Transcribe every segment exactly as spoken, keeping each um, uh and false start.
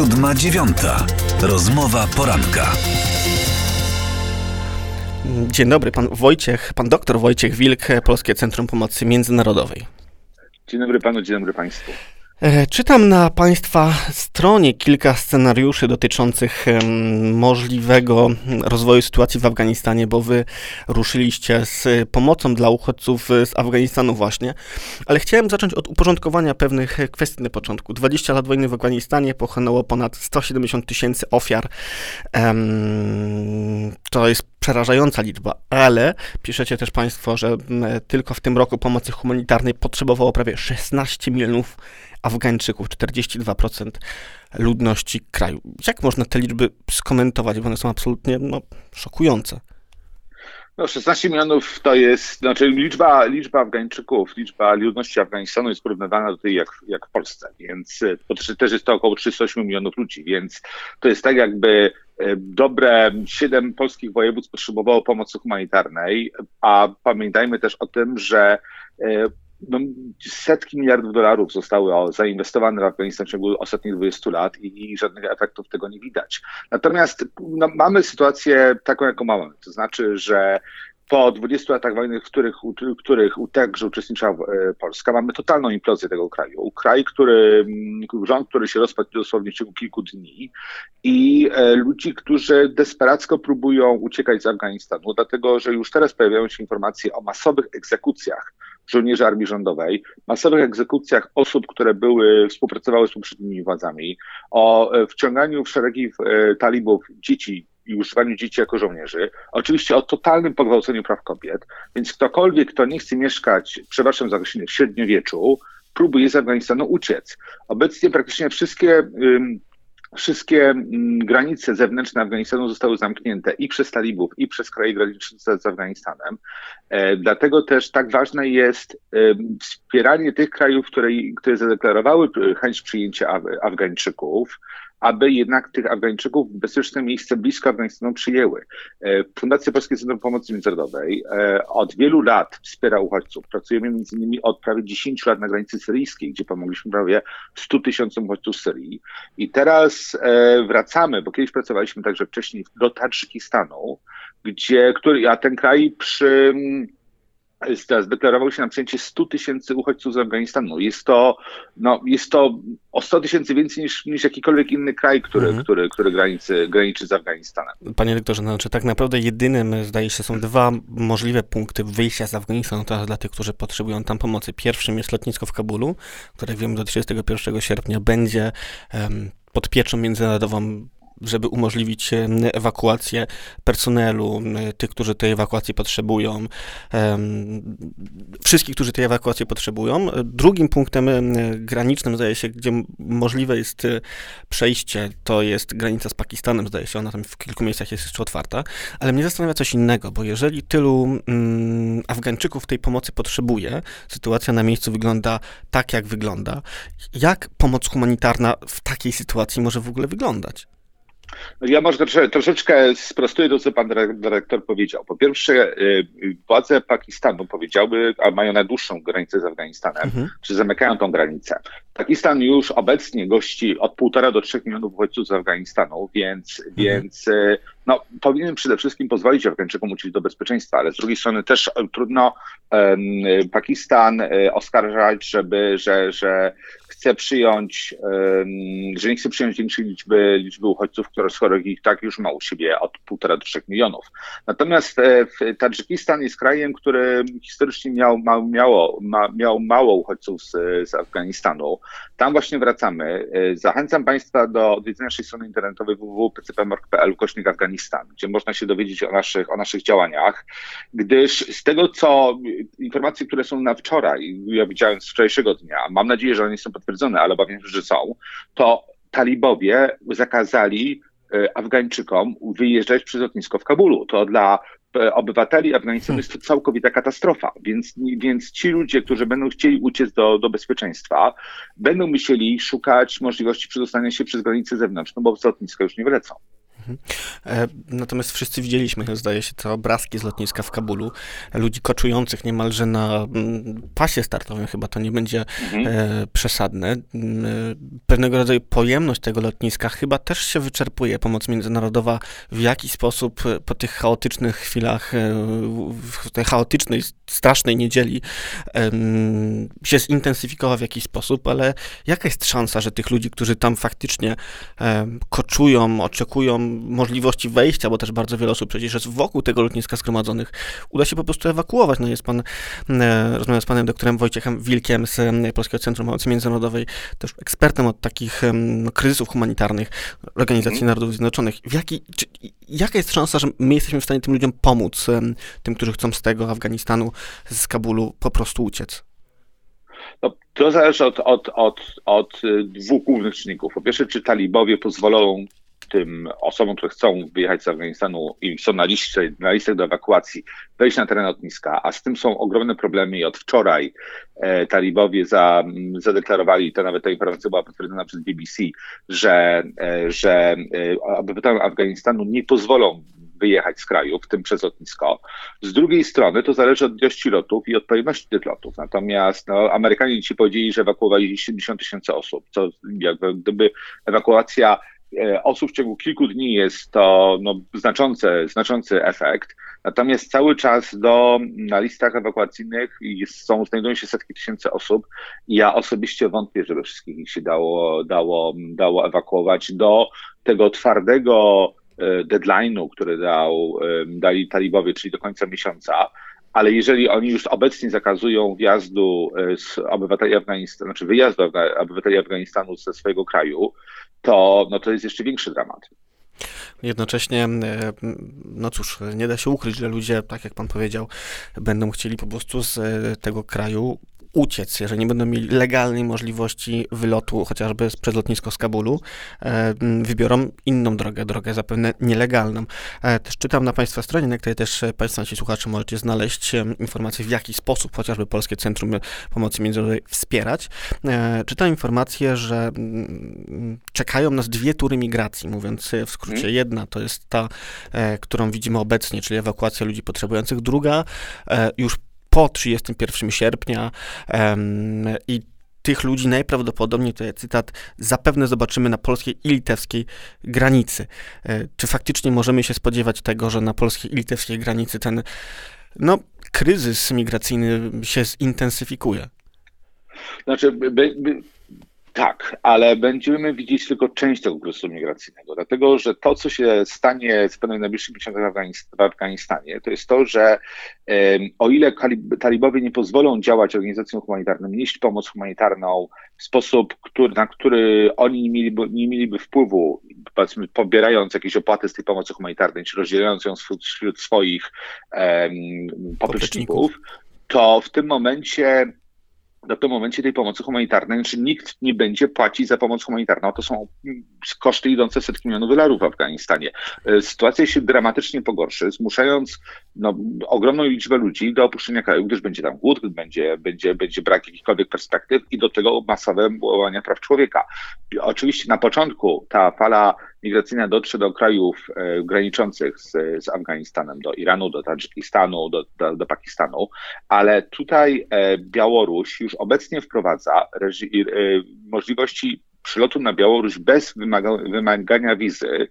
siódma dziewiąta. Rozmowa poranka. Dzień dobry, pan Wojciech, pan doktor Wojciech Wilk, Polskie Centrum Pomocy Międzynarodowej. Dzień dobry panu, dzień dobry państwu. Czytam na państwa stronie kilka scenariuszy dotyczących możliwego rozwoju sytuacji w Afganistanie, bo wy ruszyliście z pomocą dla uchodźców z Afganistanu właśnie, ale chciałem zacząć od uporządkowania pewnych kwestii na początku. dwadzieścia lat wojny w Afganistanie pochłonęło ponad sto siedemdziesiąt tysięcy ofiar. To jest przerażająca liczba, ale piszecie też państwo, że tylko w tym roku pomocy humanitarnej potrzebowało prawie szesnaście milionów Afgańczyków, czterdzieści dwa procent ludności kraju. Jak można te liczby skomentować, bo one są absolutnie no, szokujące? No, szesnaście milionów to jest, znaczy liczba, liczba Afgańczyków, liczba ludności Afganistanu jest porównywalna do tej jak, jak w Polsce, więc bo też jest to około trzydzieści osiem milionów ludzi, więc to jest tak jakby dobre siedem polskich województw potrzebowało pomocy humanitarnej, a pamiętajmy też o tym, że no, setki miliardów dolarów zostały zainwestowane w Afganistan w ciągu ostatnich dwudziestu lat i, i żadnych efektów tego nie widać. Natomiast no, mamy sytuację taką, jaką mamy. To znaczy, że po dwudziestu latach wojny, w których, w których także uczestniczyła Polska, mamy totalną implozję tego kraju. Kraj, który, rząd, który się rozpadł dosłownie w ciągu kilku dni i ludzi, którzy desperacko próbują uciekać z Afganistanu, dlatego że już teraz pojawiają się informacje o masowych egzekucjach żołnierzy armii rządowej, masowych egzekucjach osób, które były, współpracowały z poprzednimi władzami, o wciąganiu w szeregi talibów dzieci i używaniu dzieci jako żołnierzy, oczywiście o totalnym pogwałceniu praw kobiet, więc ktokolwiek, kto nie chce mieszkać, przepraszam za określenie, w średniowieczu, próbuje z Afganistanu uciec. Obecnie praktycznie wszystkie ym, Wszystkie granice zewnętrzne Afganistanu zostały zamknięte i przez talibów, i przez kraje graniczne z Afganistanem. Dlatego też tak ważne jest wspieranie tych krajów, które, które zadeklarowały chęć przyjęcia Afgańczyków, aby jednak tych Afgańczyków w bezpieczne miejsce blisko Afganistanu przyjęły. Fundacja Polskie Centrum Pomocy Międzynarodowej od wielu lat wspiera uchodźców. Pracujemy między innymi od prawie dziesięciu lat na granicy syryjskiej, gdzie pomogliśmy prawie stu tysiącom uchodźców z Syrii. I teraz wracamy, bo kiedyś pracowaliśmy także wcześniej do Tadżykistanu, gdzie, który, a ten kraj przy... zdeklarował się na przyjęcie stu tysięcy uchodźców z Afganistanu. Jest to, no, jest to o sto tysięcy więcej niż, niż jakikolwiek inny kraj, który, mhm. który, który granicy, graniczy z Afganistanem. Panie doktorze, no, znaczy tak naprawdę jedynym, zdaje się, są dwa możliwe punkty wyjścia z Afganistanu teraz dla tych, którzy potrzebują tam pomocy. Pierwszym jest lotnisko w Kabulu, które wiem do trzydziestego pierwszego sierpnia będzie um, pod pieczą międzynarodową, żeby umożliwić ewakuację personelu, tych, którzy tej ewakuacji potrzebują, wszystkich, którzy tej ewakuacji potrzebują. Drugim punktem granicznym, zdaje się, gdzie możliwe jest przejście, to jest granica z Pakistanem, zdaje się, ona tam w kilku miejscach jest jeszcze otwarta, ale mnie zastanawia coś innego, bo jeżeli tylu mm, Afgańczyków tej pomocy potrzebuje, sytuacja na miejscu wygląda tak, jak wygląda, jak pomoc humanitarna w takiej sytuacji może w ogóle wyglądać? Ja może troszeczkę sprostuję to, co pan dyrektor powiedział. Po pierwsze, władze Pakistanu powiedziały, a mają najdłuższą granicę z Afganistanem, mhm. że zamykają tą granicę. Pakistan już obecnie gości od półtora do trzech milionów uchodźców z Afganistanu, więc, mhm. więc no, powinien przede wszystkim pozwolić Afgańczykom uciec do bezpieczeństwa, ale z drugiej strony też trudno um, Pakistan oskarżać, żeby, że, że chce przyjąć, um, że nie chce przyjąć większej liczby, liczby uchodźców, z chorych ich tak już ma u siebie od półtora do trzech milionów. Natomiast e, Tadżykistan jest krajem, który historycznie miał, ma, miało, ma, miał mało uchodźców z, z Afganistanu. Tam właśnie wracamy. Zachęcam państwa do odwiedzenia naszej strony internetowej w w w kropka p c p kropka org kropka p l ukośnik Afganistan, gdzie można się dowiedzieć o naszych, o naszych działaniach, gdyż z tego, co informacje, które są na wczoraj, ja widziałem z wczorajszego dnia, mam nadzieję, że one nie są potwierdzone, ale obawiam się, że są, to talibowie zakazali Afgańczykom wyjeżdżać przez lotnisko w Kabulu. To dla obywateli Afganistanu jest to całkowita katastrofa, więc, więc ci ludzie, którzy będą chcieli uciec do, do bezpieczeństwa, będą musieli szukać możliwości przedostania się przez granicę zewnętrzną, bo z lotniska już nie wlecą. Natomiast wszyscy widzieliśmy, zdaje się, te obrazki z lotniska w Kabulu, ludzi koczujących niemalże na pasie startowym, chyba to nie będzie mhm. przesadne. Pewnego rodzaju pojemność tego lotniska chyba też się wyczerpuje. Pomoc międzynarodowa w jakiś sposób po tych chaotycznych chwilach, w tej chaotycznej, strasznej niedzieli się zintensyfikowała w jakiś sposób, ale jaka jest szansa, że tych ludzi, którzy tam faktycznie koczują, oczekują możliwości wejścia, bo też bardzo wiele osób przecież jest wokół tego lotniska zgromadzonych, uda się po prostu ewakuować. No jest pan, e, rozmawiam z panem doktorem Wojciechem Wilkiem z Polskiego Centrum Pomocy Międzynarodowej, też ekspertem od takich um, kryzysów humanitarnych Organizacji mm. Narodów Zjednoczonych. W jaki, czy, jaka jest szansa, że my jesteśmy w stanie tym ludziom pomóc, um, tym, którzy chcą z tego Afganistanu, z Kabulu po prostu uciec? No, to zależy od, od, od, od dwóch głównych czynników. Po pierwsze, czy talibowie pozwolą tym osobom, które chcą wyjechać z Afganistanu i są na liście, na listach do ewakuacji, wejść na teren lotniska, a z tym są ogromne problemy i od wczoraj e, talibowie za, zadeklarowali, to nawet ta informacja była potwierdzona przez B B C, że, e, że e, obywatelom Afganistanu nie pozwolą wyjechać z kraju, w tym przez lotnisko. Z drugiej strony to zależy od ilości lotów i od pojemności tych lotów. Natomiast no, Amerykanie ci powiedzieli, że ewakuowali siedemdziesiąt tysięcy osób, co jakby gdyby ewakuacja osób w ciągu kilku dni jest to no, znaczący, znaczący efekt, natomiast cały czas do, na listach ewakuacyjnych są, znajdują się setki tysięcy osób i ja osobiście wątpię, żeby wszystkich ich się dało, dało, dało ewakuować do tego twardego deadline'u, który dał, dali talibowie, czyli do końca miesiąca. Ale jeżeli oni już obecnie zakazują wjazdu z obywateli Afganistanu, znaczy wyjazdu obywateli Afganistanu ze swojego kraju, to, no to jest jeszcze większy dramat. Jednocześnie, no cóż, nie da się ukryć, że ludzie, tak jak pan powiedział, będą chcieli po prostu z tego kraju uciec, jeżeli nie będą mieli legalnej możliwości wylotu, chociażby przez lotnisko z Kabulu, e, wybiorą inną drogę, drogę zapewne nielegalną. E, też czytam na Państwa stronie, na której też Państwo, nasi słuchacze, możecie znaleźć e, informacje, w jaki sposób chociażby Polskie Centrum Pomocy Międzynarodowej wspierać. E, czytam informację, że m, czekają nas dwie tury migracji, mówiąc w skrócie. Jedna to jest ta, e, którą widzimy obecnie, czyli ewakuacja ludzi potrzebujących. Druga e, już po trzydziestego pierwszego sierpnia um, i tych ludzi najprawdopodobniej, to jest cytat, zapewne zobaczymy na polskiej i litewskiej granicy. E, czy faktycznie możemy się spodziewać tego, że na polskiej i litewskiej granicy ten no, kryzys migracyjny się zintensyfikuje? Znaczy, by, by, tak, ale będziemy widzieć tylko część tego kryzysu migracyjnego, dlatego że to, co się stanie z pewnym najbliższym miesiącem w Afganistanie, to jest to, że o ile talibowie nie pozwolą działać organizacjom humanitarnym, nieść pomoc humanitarną w sposób, który, na który oni nie mieliby, nie mieliby wpływu, powiedzmy, pobierając jakieś opłaty z tej pomocy humanitarnej, czy rozdzielając ją wśród swoich um, popleczników, to w tym momencie do tym momencie tej pomocy humanitarnej, znaczy nikt nie będzie płacić za pomoc humanitarną. To są koszty idące w setki milionów dolarów w Afganistanie. Sytuacja się dramatycznie pogorszy, zmuszając no, ogromną liczbę ludzi do opuszczenia kraju, gdyż będzie tam głód, będzie, będzie, będzie brak jakichkolwiek perspektyw i do tego masowe łamanie praw człowieka. Oczywiście na początku ta fala migracyjna dotrze do krajów e, graniczących z, z Afganistanem, do Iranu, do Tadżykistanu, do, do, do Pakistanu, ale tutaj e, Białoruś już obecnie wprowadza reżim, e, możliwości przylotu na Białoruś bez wymaga, wymagania wizy.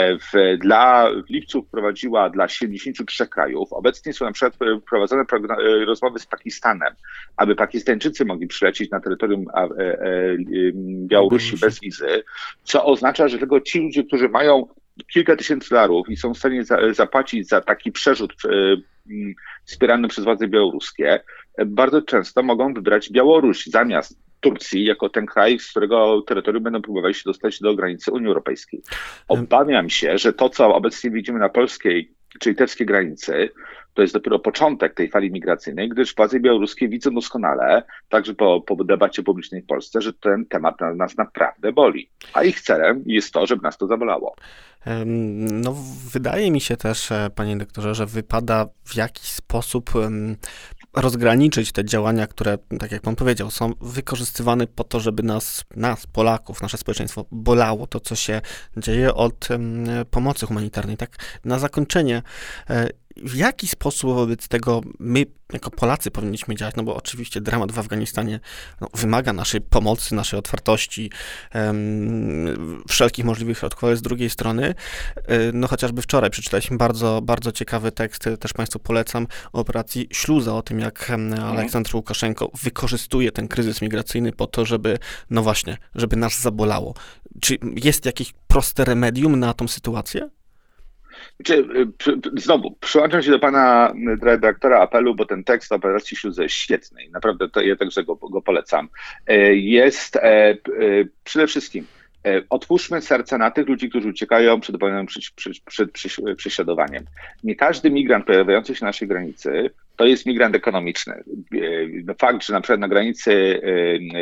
W, dla, w lipcu wprowadziła dla siedemdziesięciu trzech krajów. Obecnie są na przykład prowadzone rozmowy z Pakistanem, aby Pakistańczycy mogli przylecieć na terytorium a, a, a, Białorusi bez wizy, co oznacza, że tylko ci ludzie, którzy mają kilka tysięcy dolarów i są w stanie za, zapłacić za taki przerzut y, wspierany przez władze białoruskie, bardzo często mogą wybrać Białoruś zamiast Turcji jako ten kraj, z którego terytorium będą próbowali się dostać do granicy Unii Europejskiej. Obawiam się, że to, co obecnie widzimy na polskiej czy litewskiej granicy, to jest dopiero początek tej fali migracyjnej, gdyż władze białoruskie widzą doskonale, także po, po debacie publicznej w Polsce, że ten temat nas naprawdę boli. A ich celem jest to, żeby nas to zabolało. No, wydaje mi się też, panie doktorze, że wypada w jakiś sposób rozgraniczyć te działania, które, tak jak pan powiedział, są wykorzystywane po to, żeby nas, nas, Polaków, nasze społeczeństwo bolało to, co się dzieje od pomocy humanitarnej. Tak na zakończenie, w jaki sposób wobec tego my, jako Polacy, powinniśmy działać? No bo oczywiście dramat w Afganistanie no, wymaga naszej pomocy, naszej otwartości, um, wszelkich możliwych środków, ale z drugiej strony, no chociażby wczoraj przeczytaliśmy bardzo, bardzo ciekawy tekst, też państwu polecam, o operacji Śluza, o tym, jak Aleksander Łukaszenko wykorzystuje ten kryzys migracyjny po to, żeby, no właśnie, żeby nas zabolało. Czy jest jakieś proste remedium na tą sytuację? Znowu, przyłączam się do pana redaktora apelu, bo ten tekst operacji Śluzy jest świetny i naprawdę to, ja także go, go polecam. Jest przede wszystkim, otwórzmy serca na tych ludzi, którzy uciekają przed wojną, przed, przed, przed, przed prześladowaniem. Nie każdy migrant pojawiający się na naszej granicy to jest migrant ekonomiczny. Fakt, że na przykład na granicy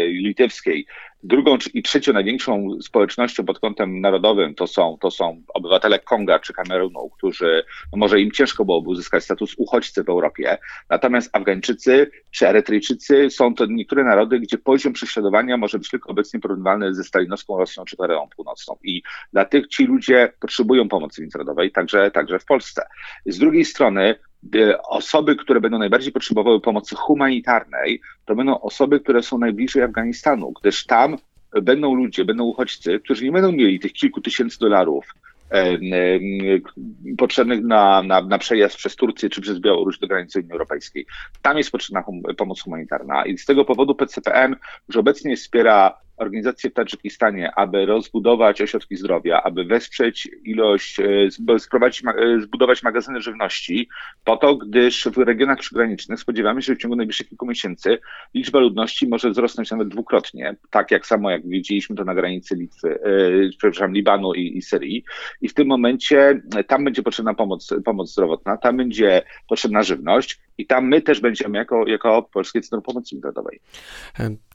litewskiej drugą i trzecią największą społecznością pod kątem narodowym to są, to są obywatele Konga czy Kamerunu, którzy no może im ciężko byłoby uzyskać status uchodźcy w Europie, natomiast Afgańczycy czy Erytryjczycy są to niektóre narody, gdzie poziom prześladowania może być tylko obecnie porównywalny ze stalinowską Rosją czy Koreą Północną i dla tych ci ludzie potrzebują pomocy międzynarodowej, także, także w Polsce. Z drugiej strony osoby, które będą najbardziej potrzebowały pomocy humanitarnej, to będą osoby, które są najbliżej Afganistanu, gdyż tam będą ludzie, będą uchodźcy, którzy nie będą mieli tych kilku tysięcy dolarów potrzebnych na, na, na przejazd przez Turcję czy przez Białoruś do granicy Unii Europejskiej. Tam jest potrzebna hum, pomoc humanitarna i z tego powodu P C P M już obecnie wspiera organizacje w Tadżykistanie, aby rozbudować ośrodki zdrowia, aby wesprzeć ilość, sprowadzić, zbudować magazyny żywności, po to, gdyż w regionach przygranicznych spodziewamy się, że w ciągu najbliższych kilku miesięcy liczba ludności może wzrosnąć nawet dwukrotnie, tak jak samo jak widzieliśmy to na granicy Litwy, przepraszam, Libanu i, i Syrii. I w tym momencie tam będzie potrzebna pomoc, pomoc zdrowotna, tam będzie potrzebna żywność i tam my też będziemy jako, jako Polskie Centrum Pomocy Międzynarodowej.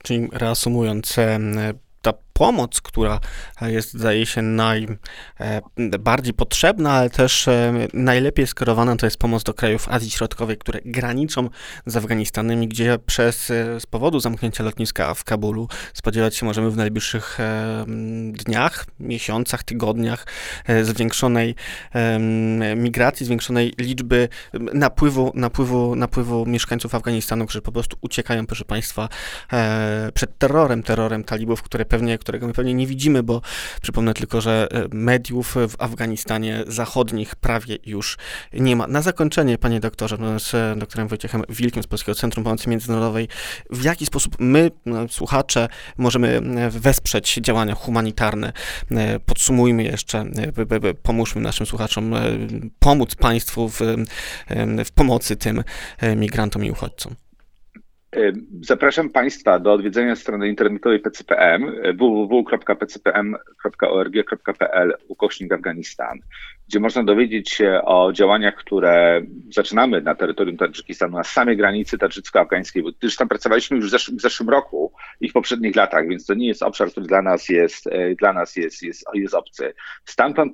Czyli reasumując, ta pomoc, która jest, zdaje się, najbardziej potrzebna, ale też najlepiej skierowana, to jest pomoc do krajów Azji Środkowej, które graniczą z Afganistanem i gdzie przez, z powodu zamknięcia lotniska w Kabulu spodziewać się możemy w najbliższych dniach, miesiącach, tygodniach zwiększonej migracji, zwiększonej liczby napływu, napływu, napływu mieszkańców Afganistanu, którzy po prostu uciekają, proszę państwa, przed terrorem, terrorem talibów, które pewnie którego my pewnie nie widzimy, bo przypomnę tylko, że mediów w Afganistanie zachodnich prawie już nie ma. Na zakończenie, panie doktorze, z doktorem Wojciechem Wilkiem z Polskiego Centrum Pomocy Międzynarodowej, w jaki sposób my, słuchacze, możemy wesprzeć działania humanitarne? Podsumujmy jeszcze, pomóżmy naszym słuchaczom pomóc państwu w, w pomocy tym migrantom i uchodźcom. Zapraszam państwa do odwiedzenia strony internetowej P C P M w w w kropka p c p m kropka org kropka p l ukośnik Afganistan, gdzie można dowiedzieć się o działaniach, które zaczynamy na terytorium Tadżykistanu, na samej granicy tadżycko-afgańskiej, bo też tam pracowaliśmy już w zeszłym, w zeszłym roku i w poprzednich latach, więc to nie jest obszar, który dla nas jest, dla nas jest, jest, jest obcy. Stamtąd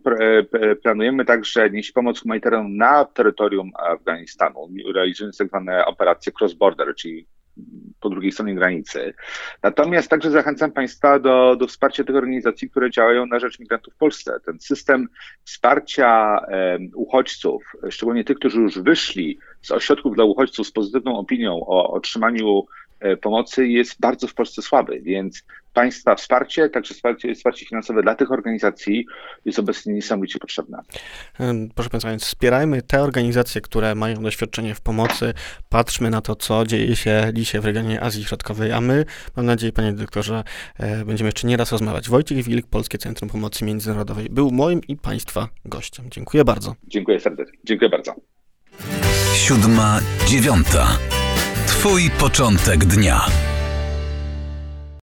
planujemy także nieść pomoc humanitarną na terytorium Afganistanu, realizując tak zwane operacje cross-border, czyli po drugiej stronie granicy. Natomiast także zachęcam państwa do, do wsparcia tych organizacji, które działają na rzecz migrantów w Polsce. Ten system wsparcia e, uchodźców, szczególnie tych, którzy już wyszli z ośrodków dla uchodźców z pozytywną opinią o otrzymaniu e, pomocy, jest bardzo w Polsce słaby, więc państwa wsparcie, także wsparcie, wsparcie finansowe dla tych organizacji jest obecnie niesamowicie potrzebne. Proszę państwa, więc wspierajmy te organizacje, które mają doświadczenie w pomocy, patrzmy na to, co dzieje się dzisiaj w regionie Azji Środkowej, a my, mam nadzieję, panie doktorze, będziemy jeszcze nieraz rozmawiać. Wojciech Wilk, Polskie Centrum Pomocy Międzynarodowej, był moim i państwa gościem. Dziękuję bardzo. Dziękuję serdecznie. Dziękuję bardzo. Siódma, dziewiąta. Twój początek dnia.